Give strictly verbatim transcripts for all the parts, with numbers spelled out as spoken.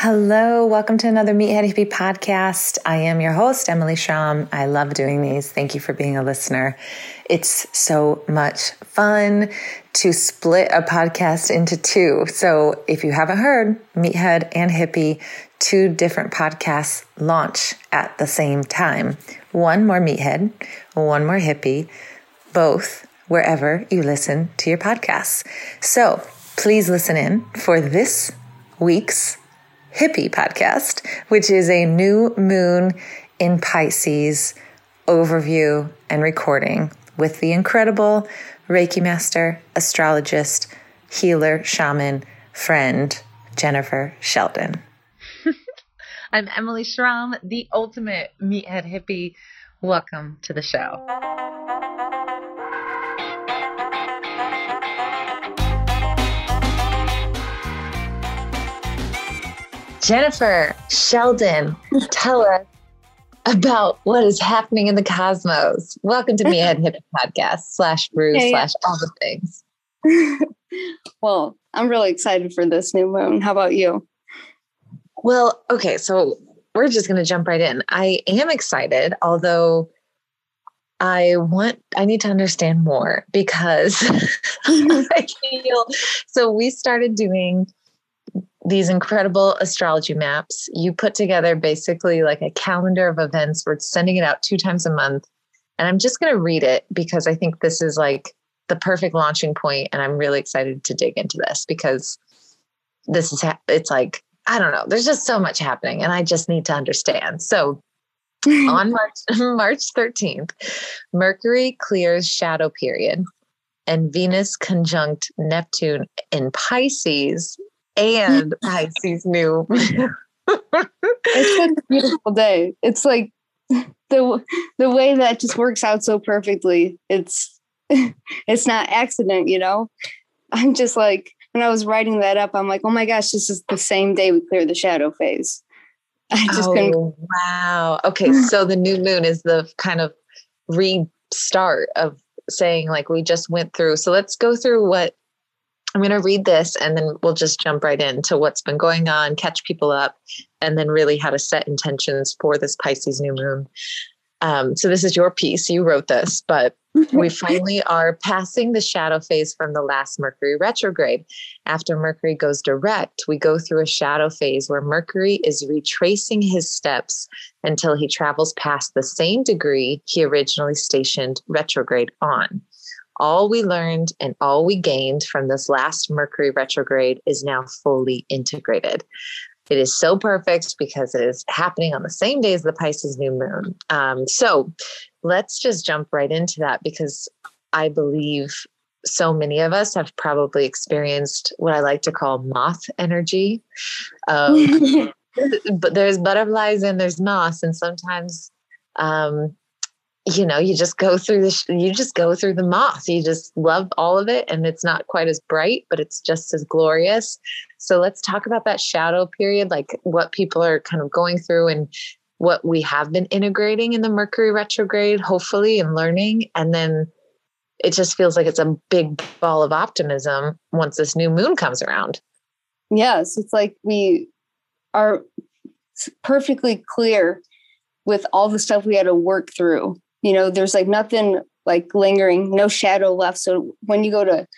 Hello, welcome to another Meathead Hippie podcast. I am your host, Emily Schramm. I love doing these. Thank you for being a listener. It's so much fun to split a podcast into two. So if you haven't heard, Meathead and Hippie, two different podcasts launch at the same time. One more Meathead, one more Hippie, both wherever you listen to your podcasts. So please listen in for this week's Hippie podcast, which is a new moon in Pisces overview and recording with the incredible Reiki master, astrologist, healer, shaman, friend, Jennifer Sheldon. I'm Emily Schramm, the ultimate Meathead Hippie. Welcome to the show. Jennifer Sheldon, tell us about what is happening in the cosmos. Welcome to Meathead Hippie Podcast slash brew hey. slash all the things. Well, I'm really excited for this new moon. How about you? Well, okay, so we're just going to jump right in. I am excited, although I want, I need to understand more because I feel, so we started doing these incredible astrology maps. You put together basically like a calendar of events. We're sending it out two times a month. And I'm just going to read it because I think this is like the perfect launching point. And I'm really excited to dig into this because this is, ha- it's like, I don't know, there's just so much happening and I just need to understand. So on March, March thirteenth, Mercury clears shadow period and Venus conjunct Neptune in Pisces. And Pisces new. It's such a beautiful day. It's like the the way that just works out so perfectly. It's it's not accident, you know. I'm just like, when I was writing that up, I'm like, oh my gosh, this is the same day we clear the shadow phase. I just oh couldn't... wow. Okay, so the new moon is the kind of restart of saying like we just went through. So let's go through what. I'm going to read this and then we'll just jump right into what's been going on, catch people up, and then really how to set intentions for this Pisces new moon. Um, so this is your piece. You wrote this, but we finally are passing the shadow phase from the last Mercury retrograde. After Mercury goes direct, we go through a shadow phase where Mercury is retracing his steps until he travels past the same degree he originally stationed retrograde on. All we learned and all we gained from this last Mercury retrograde is now fully integrated. It is so perfect because it is happening on the same day as the Pisces new moon. Um, so let's just jump right into that because I believe so many of us have probably experienced what I like to call moth energy. Um, but there's butterflies and there's moths, and sometimes, um, you know, you just go through the, you just go through the moth. You just love all of it. And it's not quite as bright, but it's just as glorious. So let's talk about that shadow period, like what people are kind of going through and what we have been integrating in the Mercury retrograde, hopefully, and learning. And then it just feels like it's a big ball of optimism once this new moon comes around. Yes. It's like we are perfectly clear with all the stuff we had to work through. You know, there's like nothing like lingering, no shadow left. So when you go to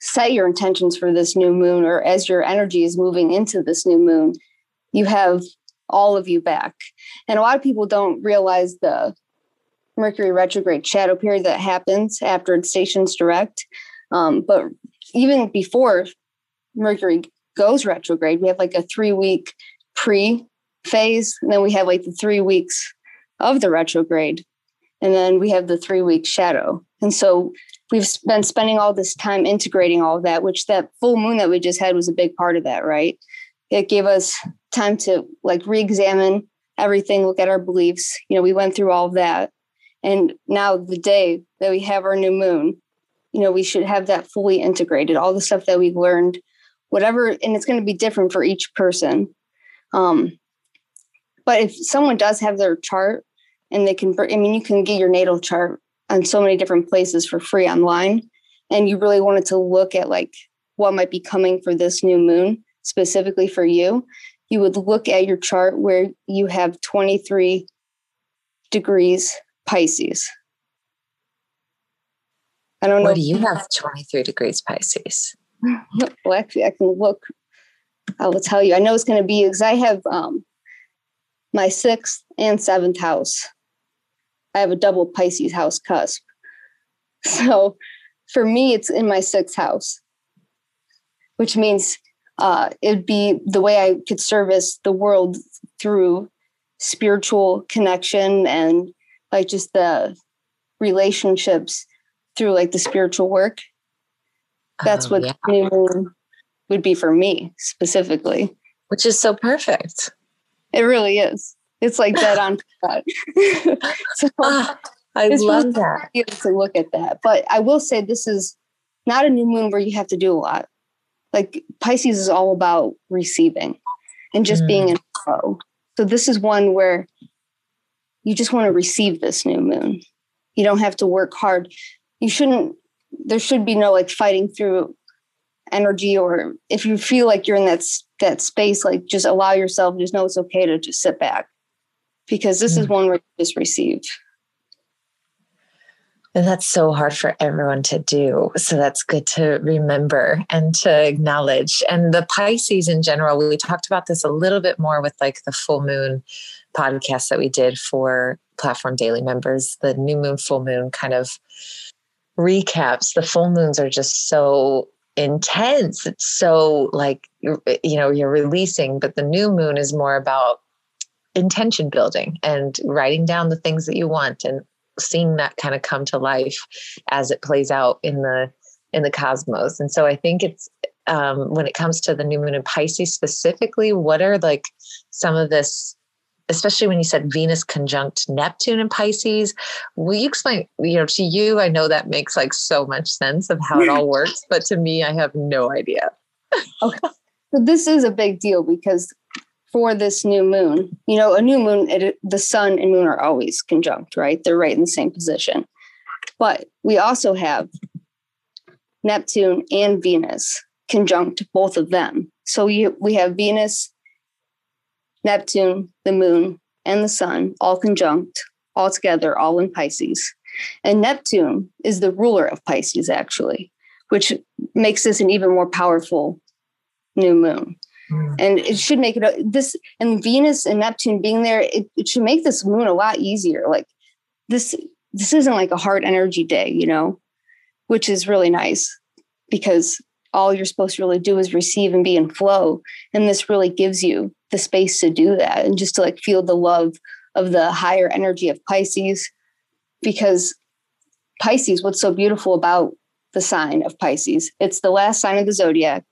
set your intentions for this new moon, or as your energy is moving into this new moon, you have all of you back. And a lot of people don't realize the Mercury retrograde shadow period that happens after it stations direct. Um, but even before Mercury goes retrograde, we have like a three week pre phase. And then we have like the three weeks of the retrograde. And then we have the three-week shadow. And so we've been spending all this time integrating all of that, which that full moon that we just had was a big part of that, right? It gave us time to like re-examine everything, look at our beliefs. You know, we went through all of that. And now the day that we have our new moon, you know, we should have that fully integrated, all the stuff that we've learned, whatever. And it's going to be different for each person. Um, but if someone does have their chart, and they can, I mean, you can get your natal chart on so many different places for free online. And you really wanted to look at like what might be coming for this new moon, specifically for you. you would look at your chart where you have twenty-three degrees Pisces. I don't know. What do you have twenty-three degrees Pisces? Well, actually, I can look. I will tell you. I know it's going to be because I have um, my sixth and seventh house. I have a double Pisces house cusp. So for me, it's in my sixth house, which means uh, it'd be the way I could service the world through spiritual connection and like just the relationships through like the spiritual work. That's um, what yeah. new moon would be for me specifically. Which is so perfect. It really is. It's like dead on. So, oh, I love really that. To look at that. But I will say this is not a new moon where you have to do a lot. Like Pisces is all about receiving and just mm. being in flow. So this is one where you just want to receive this new moon. You don't have to work hard. You shouldn't, there should be no like fighting through energy, or if you feel like you're in that that space, like just allow yourself, just know it's okay to just sit back, because this mm. is one where you just receive. And that's so hard for everyone to do. So that's good to remember and to acknowledge. And the Pisces in general, we talked about this a little bit more with like the full moon podcast that we did for Platform Daily members. The new moon, full moon kind of recaps. The full moons are just so intense. It's so like, you know, you're releasing, but the new moon is more about intention building and writing down the things that you want and seeing that kind of come to life as it plays out in the in the cosmos. And so I think it's um, when it comes to the new moon in Pisces specifically, what are like some of this, especially when you said Venus conjunct Neptune in Pisces, will you explain, you know, to you, I know that makes like so much sense of how it all works, but to me, I have no idea. Okay. So this is a big deal because for this new moon, you know, a new moon, it, the sun and moon are always conjunct, right? They're right in the same position. But we also have Neptune and Venus conjunct, both of them. So you, we have Venus, Neptune, the moon, and the sun all conjunct, all together, all in Pisces. And Neptune is the ruler of Pisces, actually, which makes this an even more powerful new moon. And it should make it this, and Venus and Neptune being there, it, it should make this moon a lot easier. Like this, this isn't like a hard energy day, you know, which is really nice because all you're supposed to really do is receive and be in flow. And this really gives you the space to do that and just to like feel the love of the higher energy of Pisces, because Pisces, what's so beautiful about the sign of Pisces, it's the last sign of the zodiac,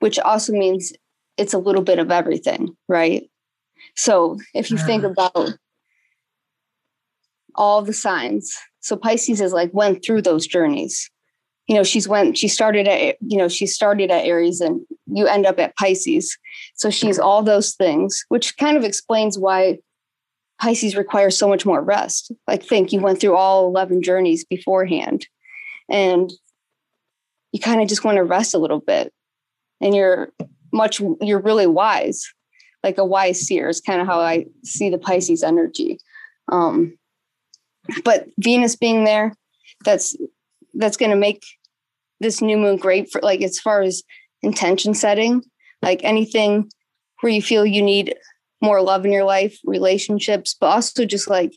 which also means it's a little bit of everything, right? So if you think about all the signs, so Pisces is like went through those journeys. You know, she's went, she started at, you know, she started at Aries and you end up at Pisces. So she's all those things, which kind of explains why Pisces requires so much more rest. Like think you went through all eleven journeys beforehand and you kind of just want to rest a little bit, and you're much, you're really wise, like a wise seer is kind of how I see the Pisces energy. Um, but Venus being there, that's, that's going to make this new moon great for like, as far as intention setting, like anything where you feel you need more love in your life, relationships, but also just like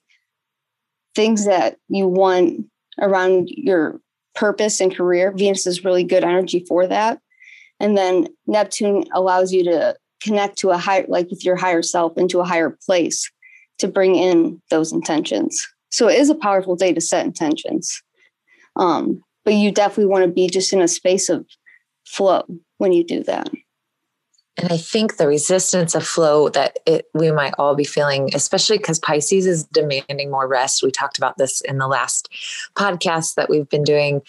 things that you want around your purpose and career. Venus is really good energy for that. And then Neptune allows you to connect to a higher, like with your higher self into a higher place to bring in those intentions. So it is a powerful day to set intentions. Um, but you definitely want to be just in a space of flow when you do that. And I think the resistance of flow that it, we might all be feeling, especially because Pisces is demanding more rest. We talked about this in the last podcast that we've been doing,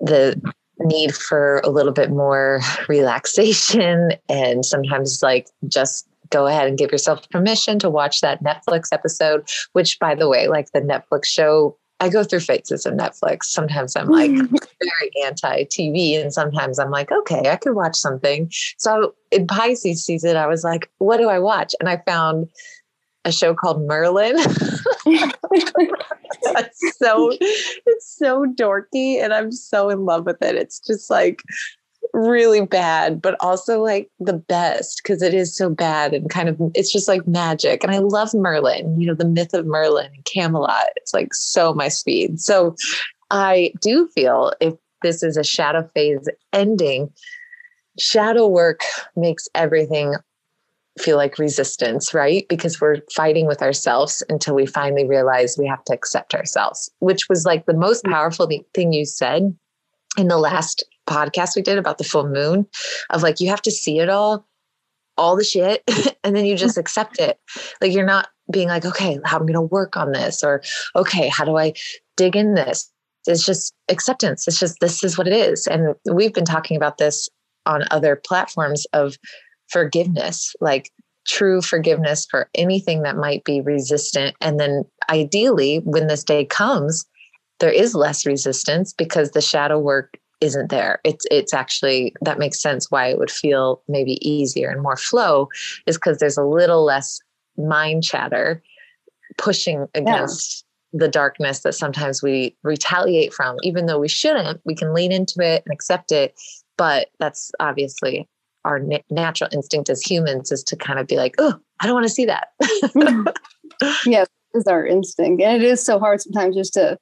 the need for a little bit more relaxation, and sometimes like just go ahead and give yourself permission to watch that Netflix episode, which by the way, like the Netflix show I go through phases of Netflix. Sometimes I'm like very anti-T V, and sometimes I'm like, okay, I could watch something. So in Pisces season, I was like, what do I watch? And I found a show called Merlin. It's so, it's so dorky, and I'm so in love with it. It's just like really bad, but also like the best, because it is so bad and kind of, it's just like magic. And I love Merlin, you know, the myth of Merlin and Camelot. It's like so my speed. So I do feel if this is a shadow phase ending, shadow work makes everything feel like resistance, right? Because we're fighting with ourselves until we finally realize we have to accept ourselves, which was like the most powerful thing you said in the last podcast we did about the full moon, of like, you have to see it all, all the shit, and then you just accept it. Like, you're not being like, okay, how am I going to work on this? Or, okay, how do I dig in this? It's just acceptance. It's just, this is what it is. And we've been talking about this on other platforms of forgiveness, like true forgiveness for anything that might be resistant. And then ideally when this day comes, there is less resistance because the shadow work isn't there. It's, it's actually, that makes sense why it would feel maybe easier and more flow, is because there's a little less mind chatter pushing against yeah. the darkness that sometimes we retaliate from, even though we shouldn't. We can lean into it and accept it. But that's obviously our na- natural instinct as humans, is to kind of be like, oh, I don't want to see that. Yeah, it's our instinct. And it is so hard sometimes just to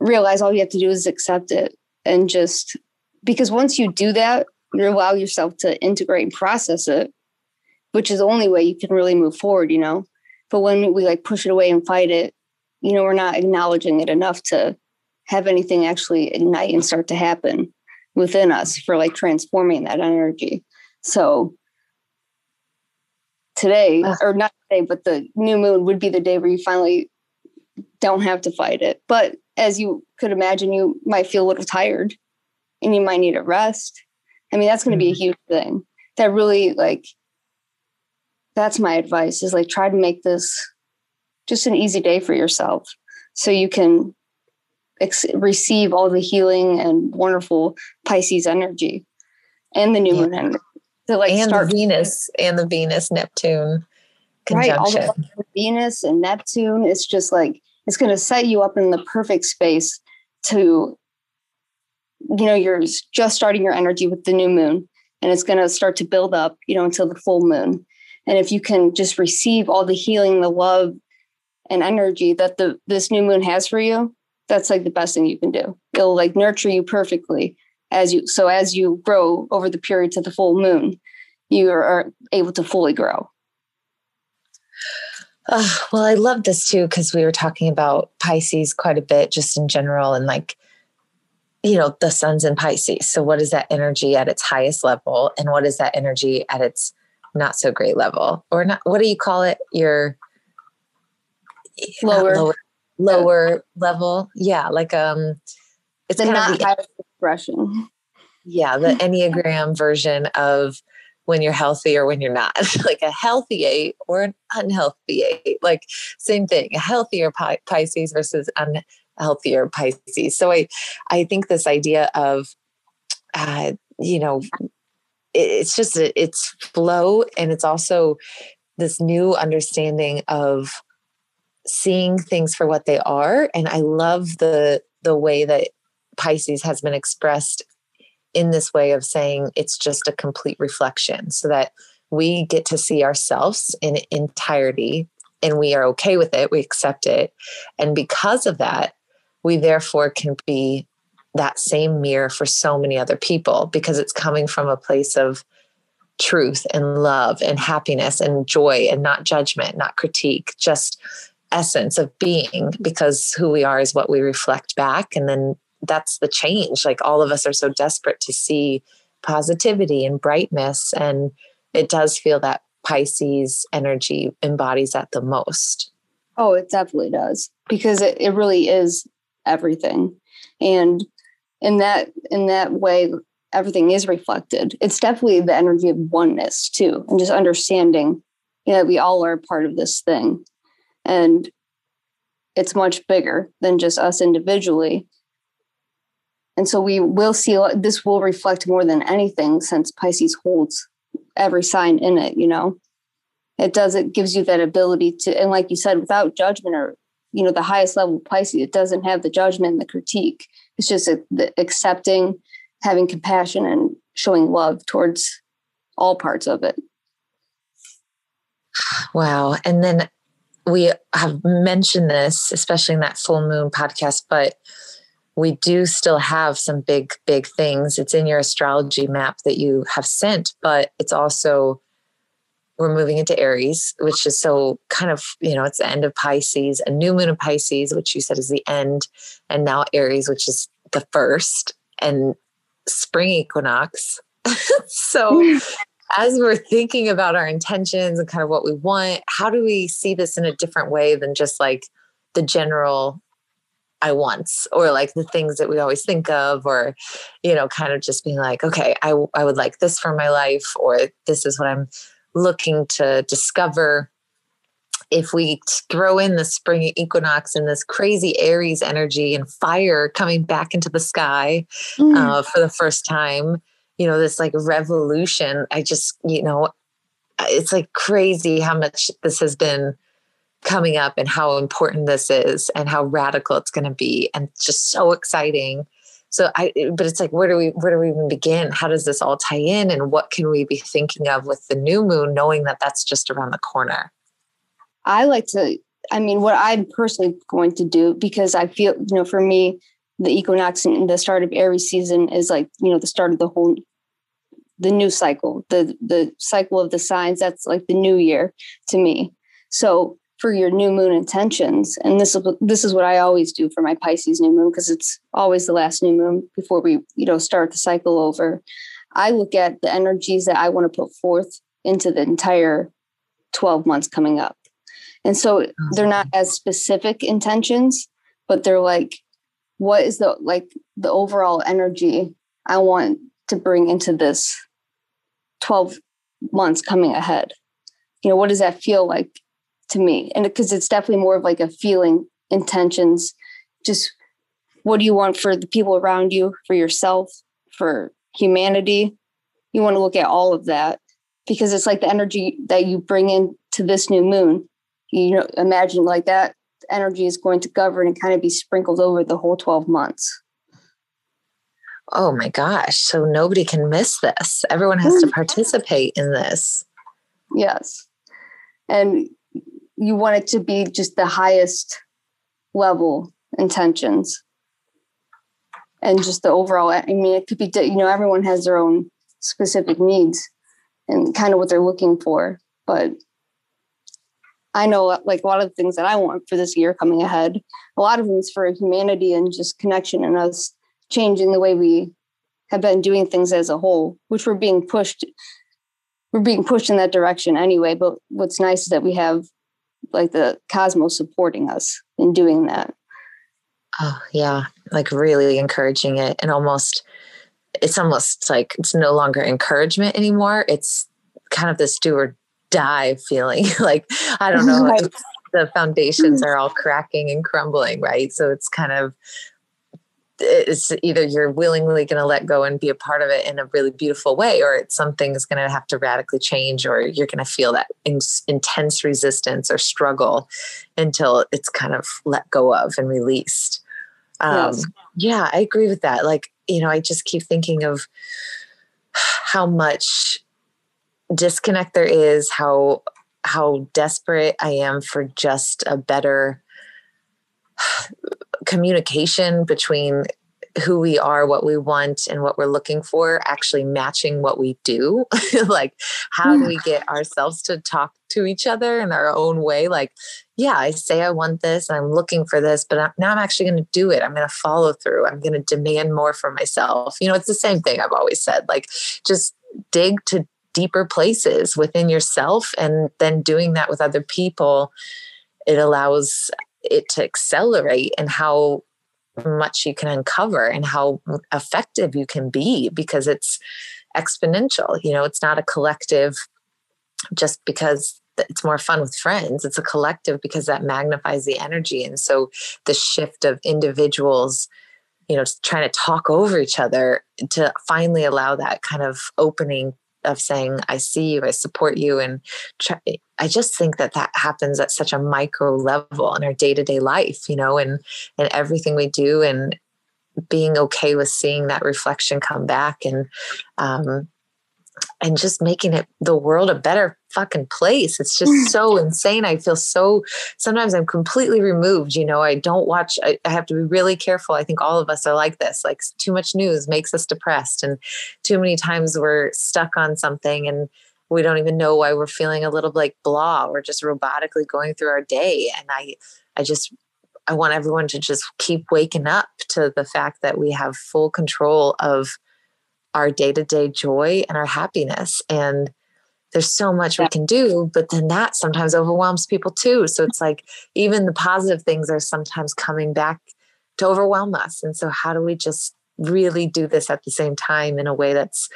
realize all you have to do is accept it. And just because once you do that, you allow yourself to integrate and process it, which is the only way you can really move forward, you know. But when we like push it away and fight it, you know, we're not acknowledging it enough to have anything actually ignite and start to happen within us for like transforming that energy. So today, or not today, but the new moon would be the day where you finally don't have to fight it. But as you could imagine, you might feel a little tired and you might need a rest. I mean, that's going to be a huge thing. That really, like, that's my advice, is like, try to make this just an easy day for yourself so you can ex- receive all the healing and wonderful Pisces energy and the new yeah. moon energy. So like, and start Venus with, and the Venus Neptune conjunction. Right, all the Venus and Neptune. It's just like, it's going to set you up in the perfect space to, you know, you're just starting your energy with the new moon, and it's going to start to build up, you know, until the full moon. And if you can just receive all the healing, the love and energy that the this new moon has for you, that's like the best thing you can do. It'll like nurture you perfectly as you, so as you grow over the period to the full moon, you are able to fully grow. Uh, well, I love this too, because we were talking about Pisces quite a bit just in general, and like, you know, the sun's in Pisces. So what is that energy at its highest level? And what is that energy at its not so great level? Or not, what do you call it? Your lower, lower, lower level. Yeah. Like, um, it's the not the highest expression. Yeah. The Enneagram version of when you're healthy or when you're not, like a healthy eight or an unhealthy eight, like same thing, a healthier P- Pisces versus unhealthier Pisces. So I, I think this idea of, uh, you know, it, it's just, it, it's flow. And it's also this new understanding of seeing things for what they are. And I love the, the way that Pisces has been expressed in this way of saying it's just a complete reflection, so that we get to see ourselves in entirety and we are okay with it. We accept it. And because of that, we therefore can be that same mirror for so many other people, because it's coming from a place of truth and love and happiness and joy, and not judgment, not critique, just essence of being, because who we are is what we reflect back. And then that's the change. Like, all of us are so desperate to see positivity and brightness. And it does feel that Pisces energy embodies that the most. Oh, it definitely does, because it, it really is everything. And in that, in that way, everything is reflected. It's definitely the energy of oneness too. And just understanding, you know, that we all are part of this thing. And it's much bigger than just us individually. And so we will see, this will reflect more than anything, since Pisces holds every sign in it, you know. It does, it gives you that ability to, and like you said, without judgment, or, you know, the highest level of Pisces, it doesn't have the judgment and the critique. It's just a, the accepting, having compassion, and showing love towards all parts of it. Wow. And then we have mentioned this, especially in that full moon podcast, but we do still have some big, big things. It's in your astrology map that you have sent, but it's also, we're moving into Aries, which is so kind of, you know, it's the end of Pisces, a new moon of Pisces, which you said is the end, and now Aries, which is the first, and spring equinox. So as we're thinking about our intentions and kind of what we want, how do we see this in a different way than just like the general I wants, or like the things that we always think of, or, you know, kind of just being like, okay, I, I would like this for my life, or this is what I'm looking to discover. If we throw in the spring equinox and this crazy Aries energy and fire coming back into the sky mm. uh, for the first time, you know, this like revolution, I just, you know, it's like crazy how much this has been coming up and how important this is and how radical it's going to be. And just so exciting. So I, but it's like, where do we, where do we even begin? How does this all tie in? And what can we be thinking of with the new moon, knowing that that's just around the corner? I like to, I mean, what I'm personally going to do, because I feel, you know, for me, the equinox and the start of Aries season is like, you know, the start of the whole, the new cycle, the the cycle of the signs. That's like the new year to me. So for your new moon intentions, and this, this is what I always do for my Pisces new moon, because it's always the last new moon before we, you know, start the cycle over. I look at the energies that I want to put forth into the entire twelve months coming up. And so they're not as specific intentions, but they're like, what is the, like the overall energy I want to bring into this twelve months coming ahead? You know, what does that feel like to me? And because it's definitely more of like a feeling intentions, just what do you want for the people around you, for yourself, for humanity? You want to look at all of that, because it's like the energy that you bring into this new moon, you know, imagine like that energy is going to govern and kind of be sprinkled over the whole twelve months. Oh my gosh. So nobody can miss this. Everyone has to participate in this. Yes. And you want it to be just the highest level intentions. And just the overall, I mean, it could be, you know, everyone has their own specific needs and kind of what they're looking for. But I know like a lot of the things that I want for this year coming ahead, a lot of them is for humanity and just connection and us changing the way we have been doing things as a whole, which we're being pushed. We're being pushed in that direction anyway. But what's nice is that we have like the cosmos supporting us in doing that. Oh yeah. Like really encouraging it, and almost, it's almost like it's no longer encouragement anymore. It's kind of this do or die feeling. Like, I don't know, right. The foundations are all cracking and crumbling, right? So it's kind of, it's either you're willingly going to let go and be a part of it in a really beautiful way, or it's something's going to have to radically change, or you're going to feel that in, intense resistance or struggle until it's kind of let go of and released. Um, yes. Yeah, I agree with that. Like, you know, I just keep thinking of how much disconnect there is, how how desperate I am for just a better communication between who we are, what we want, and what we're looking for, actually matching what we do. Like, how yeah. do we get ourselves to talk to each other in our own way? Like, yeah, I say I want this and I'm looking for this, but I'm, now I'm actually going to do it. I'm going to follow through. I'm going to demand more for myself. You know, it's the same thing I've always said, like, just dig to deeper places within yourself, and then doing that with other people, it allows it to accelerate, and how much you can uncover and how effective you can be, because it's exponential. You know, it's not a collective just because it's more fun with friends. It's a collective because that magnifies the energy. And so the shift of individuals, you know, trying to talk over each other to finally allow that kind of opening of saying, I see you, I support you. And try, I just think that that happens at such a micro level in our day-to-day life, you know, and, and everything we do, and being okay with seeing that reflection come back, and, um, and just making it the world a better fucking place. It's just so insane. I feel so, sometimes I'm completely removed. You know, I don't watch, I, I have to be really careful. I think all of us are like this, like too much news makes us depressed, and too many times we're stuck on something and we don't even know why we're feeling a little like blah. We're just robotically going through our day. And I, I just, I want everyone to just keep waking up to the fact that we have full control of our day-to-day joy and our happiness. And there's so much we can do, but then that sometimes overwhelms people too. So it's like, even the positive things are sometimes coming back to overwhelm us. And so how do we just really do this at the same time in a way that's,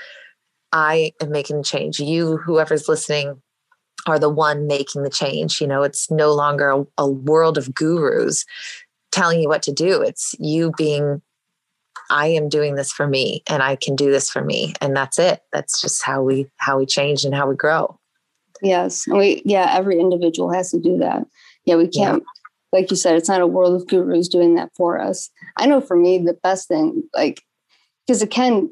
I am making change. You, whoever's listening, are the one making the change. You know, it's no longer a, a world of gurus telling you what to do. It's you being, I am doing this for me, and I can do this for me. And that's it. That's just how we, how we change and how we grow. Yes. And we, yeah, every individual has to do that. Yeah. We can't, yeah. Like you said, it's not a world of gurus doing that for us. I know for me, the best thing, like, cause it can,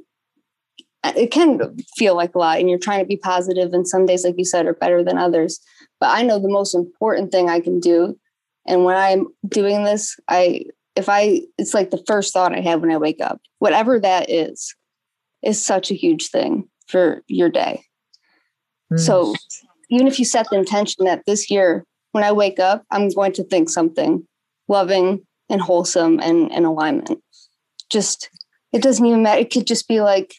it can feel like a lot, and you're trying to be positive, and some days, like you said, are better than others, but I know the most important thing I can do. And when I'm doing this, I, If I, it's like the first thought I have when I wake up, whatever that is, is such a huge thing for your day. Mm. So even if you set the intention that this year, when I wake up, I'm going to think something loving and wholesome and in alignment. Just, it doesn't even matter. It could just be like,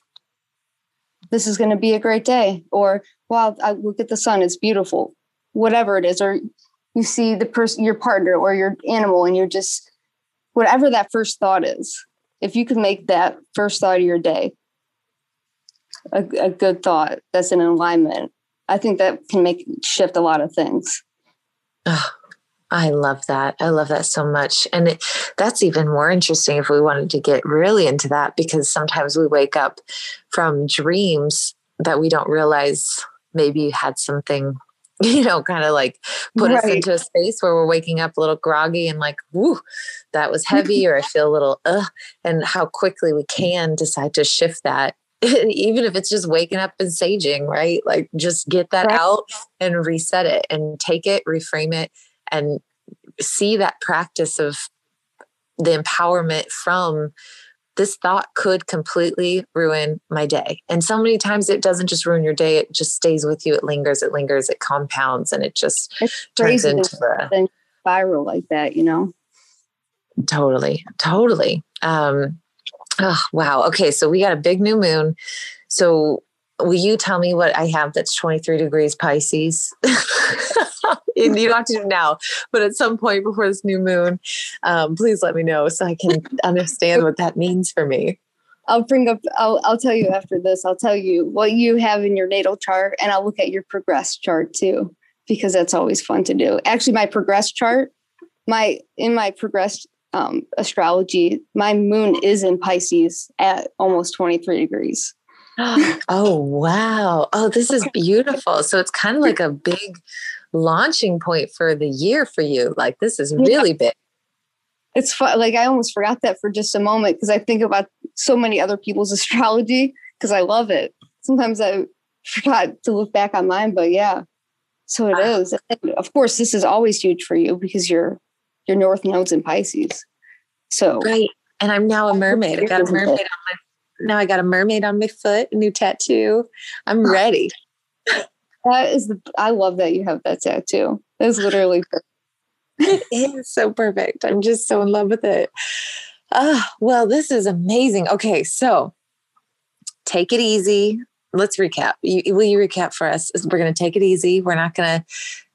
this is going to be a great day, or wow, I look at the sun, it's beautiful, whatever it is. Or you see the person, your partner or your animal, and you're just, whatever that first thought is, if you can make that first thought of your day a, a good thought that's in alignment, I think that can make shift a lot of things. Oh, I love that. I love that so much. And it, that's even more interesting if we wanted to get really into that, because sometimes we wake up from dreams that we don't realize maybe you had something, you know, kind of like put right. us into a space where we're waking up a little groggy and like, woo, that was heavy, or I feel a little, uh, and how quickly we can decide to shift that. Even if it's just waking up and saging, right? Like just get that right. out and reset it and take it, reframe it, and see that practice of the empowerment from this thought could completely ruin my day. And so many times it doesn't just ruin your day. It just stays with you. It lingers, it lingers, it compounds, and it just it's turns into a spiral like that, you know? Totally. Totally. Um, oh, wow. Okay. So we got a big new moon. So will you tell me what I have that's twenty-three degrees Pisces? You don't have to do it now, but at some point before this new moon, um, please let me know so I can understand what that means for me. I'll bring up, I'll, I'll tell you after this, I'll tell you what you have in your natal chart, and I'll look at your progress chart too, because that's always fun to do. Actually, my progress chart, my, in my progress um, astrology, my moon is in Pisces at almost twenty-three degrees. Oh, wow. Oh, this is beautiful. So it's kind of like a big launching point for the year for you. Like this is really yeah. big. It's fun. Like I almost forgot that for just a moment, because I think about so many other people's astrology because I love it. Sometimes I forgot to look back on mine, but yeah, so it wow. is. And of course, this is always huge for you because your your north node's in Pisces. So right. And I'm now a mermaid. I got a mermaid on my Now I got a mermaid on my foot, a new tattoo. I'm ready. That is the, I love that you have that tattoo. That's literally perfect. It is so perfect. I'm just so in love with it. Oh, well, this is amazing. Okay, so take it easy. Let's recap. You, will you recap for us? We're going to take it easy. We're not going to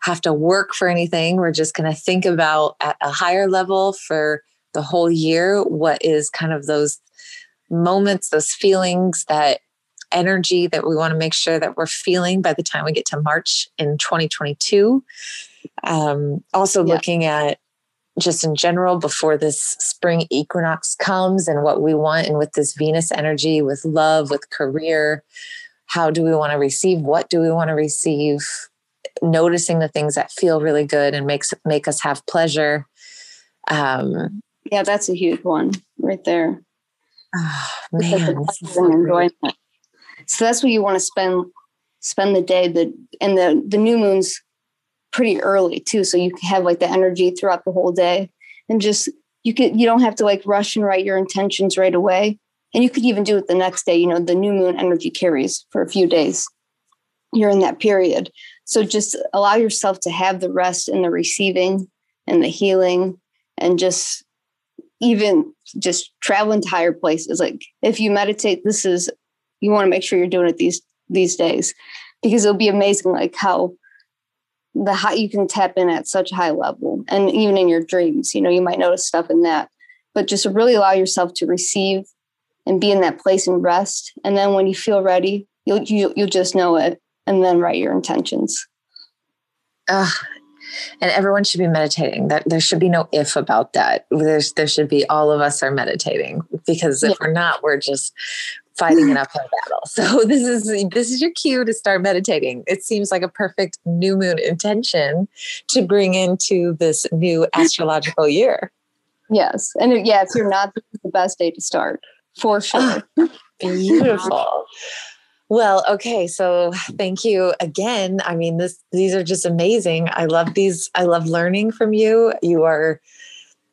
have to work for anything. We're just going to think about at a higher level for the whole year, what is kind of those moments, those feelings that energy that we want to make sure that we're feeling by the time we get to March in twenty twenty-two. Um, also yeah. looking at just in general before this spring equinox comes and what we want. And with this Venus energy, with love, with career, how do we want to receive? What do we want to receive? Noticing the things that feel really good and makes make us have pleasure. Um, yeah, that's a huge one right there. Oh, man. So, so that's what you want to spend, spend the day. The, and the, the new moon's pretty early too. So you can have like the energy throughout the whole day and just, you can, you don't have to like rush and write your intentions right away. And you could even do it the next day. You know, the new moon energy carries for a few days. You're in that period. So just allow yourself to have the rest and the receiving and the healing, and just even just traveling to higher places. Like if you meditate, this is, you want to make sure you're doing it these, these days, because it'll be amazing. Like how the high, you can tap in at such a high level, and even in your dreams, you know, you might notice stuff in that, but just really allow yourself to receive and be in that place and rest. And then when you feel ready, you'll, you, you'll just know it. And then write your intentions. Uh, and everyone should be meditating. That there should be no if about that. There's, there should be all of us are meditating, because if yeah. we're not, we're just fighting an uphill battle. So this is, this is your cue to start meditating. It seems like a perfect new moon intention to bring into this new astrological year. Yes. And if, yeah, if you're not, this is the best day to start for sure. Oh, beautiful. Well, okay. So thank you again. I mean, this, these are just amazing. I love these. I love learning from you. You are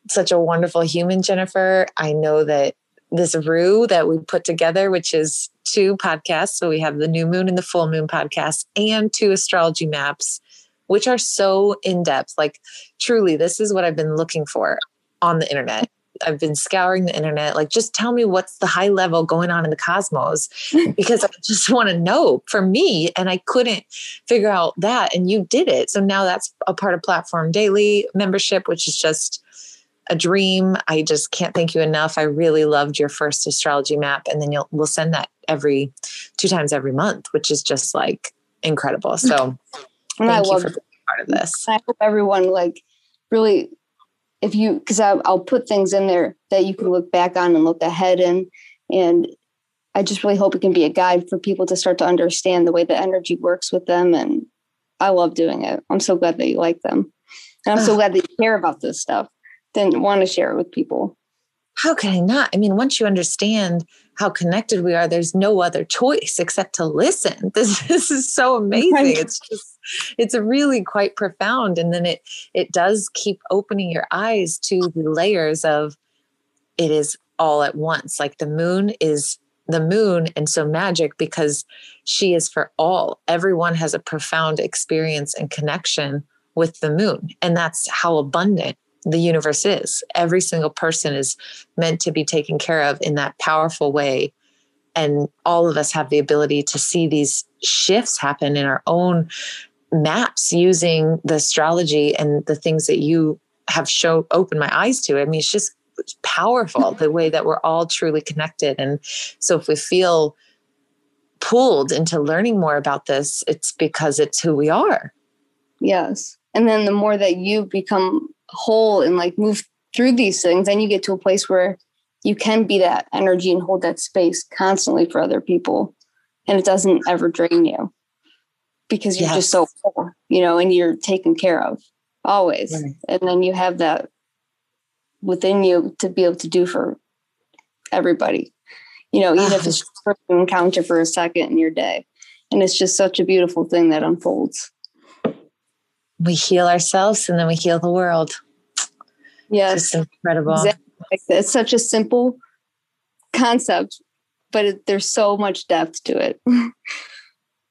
such a wonderful human, Jennifer. I know that this roux that we put together, which is two podcasts. So we have the New Moon and the Full Moon podcast, and two astrology maps, which are so in-depth. Like truly, this is what I've been looking for on the internet. I've been scouring the internet. Like, just tell me what's the high level going on in the cosmos, because I just want to know for me. And I couldn't figure out that. And you did it. So now that's a part of Platform Daily membership, which is just a dream. I just can't thank you enough. I really loved your first astrology map. And then you'll, we'll send that every two times every month, which is just like incredible. So and thank I you for being part of this. I hope everyone like really, if you, because I'll put things in there that you can look back on and look ahead in. And I just really hope it can be a guide for people to start to understand the way the energy works with them. And I love doing it. I'm so glad that you like them. And I'm so glad that you care about this stuff. Then want to share it with people. How can I not? I mean, once you understand how connected we are, there's no other choice except to listen. This, this is so amazing. It's just, it's really quite profound. And then it, it does keep opening your eyes to the layers of it is all at once. Like the moon is the moon. And so magic, because she is for all, everyone has a profound experience and connection with the moon. And that's how abundant the universe is. Every single person is meant to be taken care of in that powerful way. And all of us have the ability to see these shifts happen in our own maps using the astrology and the things that you have shown, opened my eyes to. I mean, it's just it's powerful the way that we're all truly connected. And so if we feel pulled into learning more about this, it's because it's who we are. Yes. And then the more that you become whole and like move through these things, and you get to a place where you can be that energy and hold that space constantly for other people, and it doesn't ever drain you, because you're yes. just so full, you know, and you're taken care of always right. And then you have that within you to be able to do for everybody, you know, even oh. if it's just an encounter for a second in your day. And it's just such a beautiful thing that unfolds. We heal ourselves, and then we heal the world. Yes. It's incredible. Exactly. It's such a simple concept, but it, there's so much depth to it. Ah,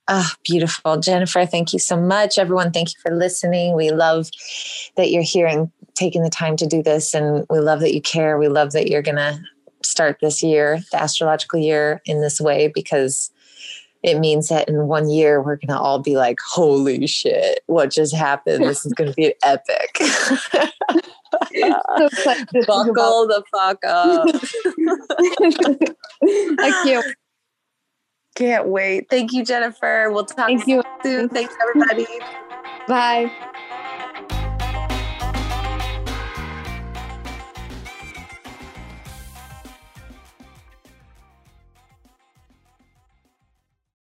oh, beautiful. Jennifer, thank you so much. Everyone, thank you for listening. We love that you're here and taking the time to do this. And we love that you care. We love that you're going to start this year, the astrological year, in this way, because it means that in one year, we're going to all be like, holy shit, what just happened? This is going to be epic. Buckle the fuck up. I can't. Can't wait. Thank you, Jennifer. We'll talk Thank you. soon. Thanks, everybody. Bye.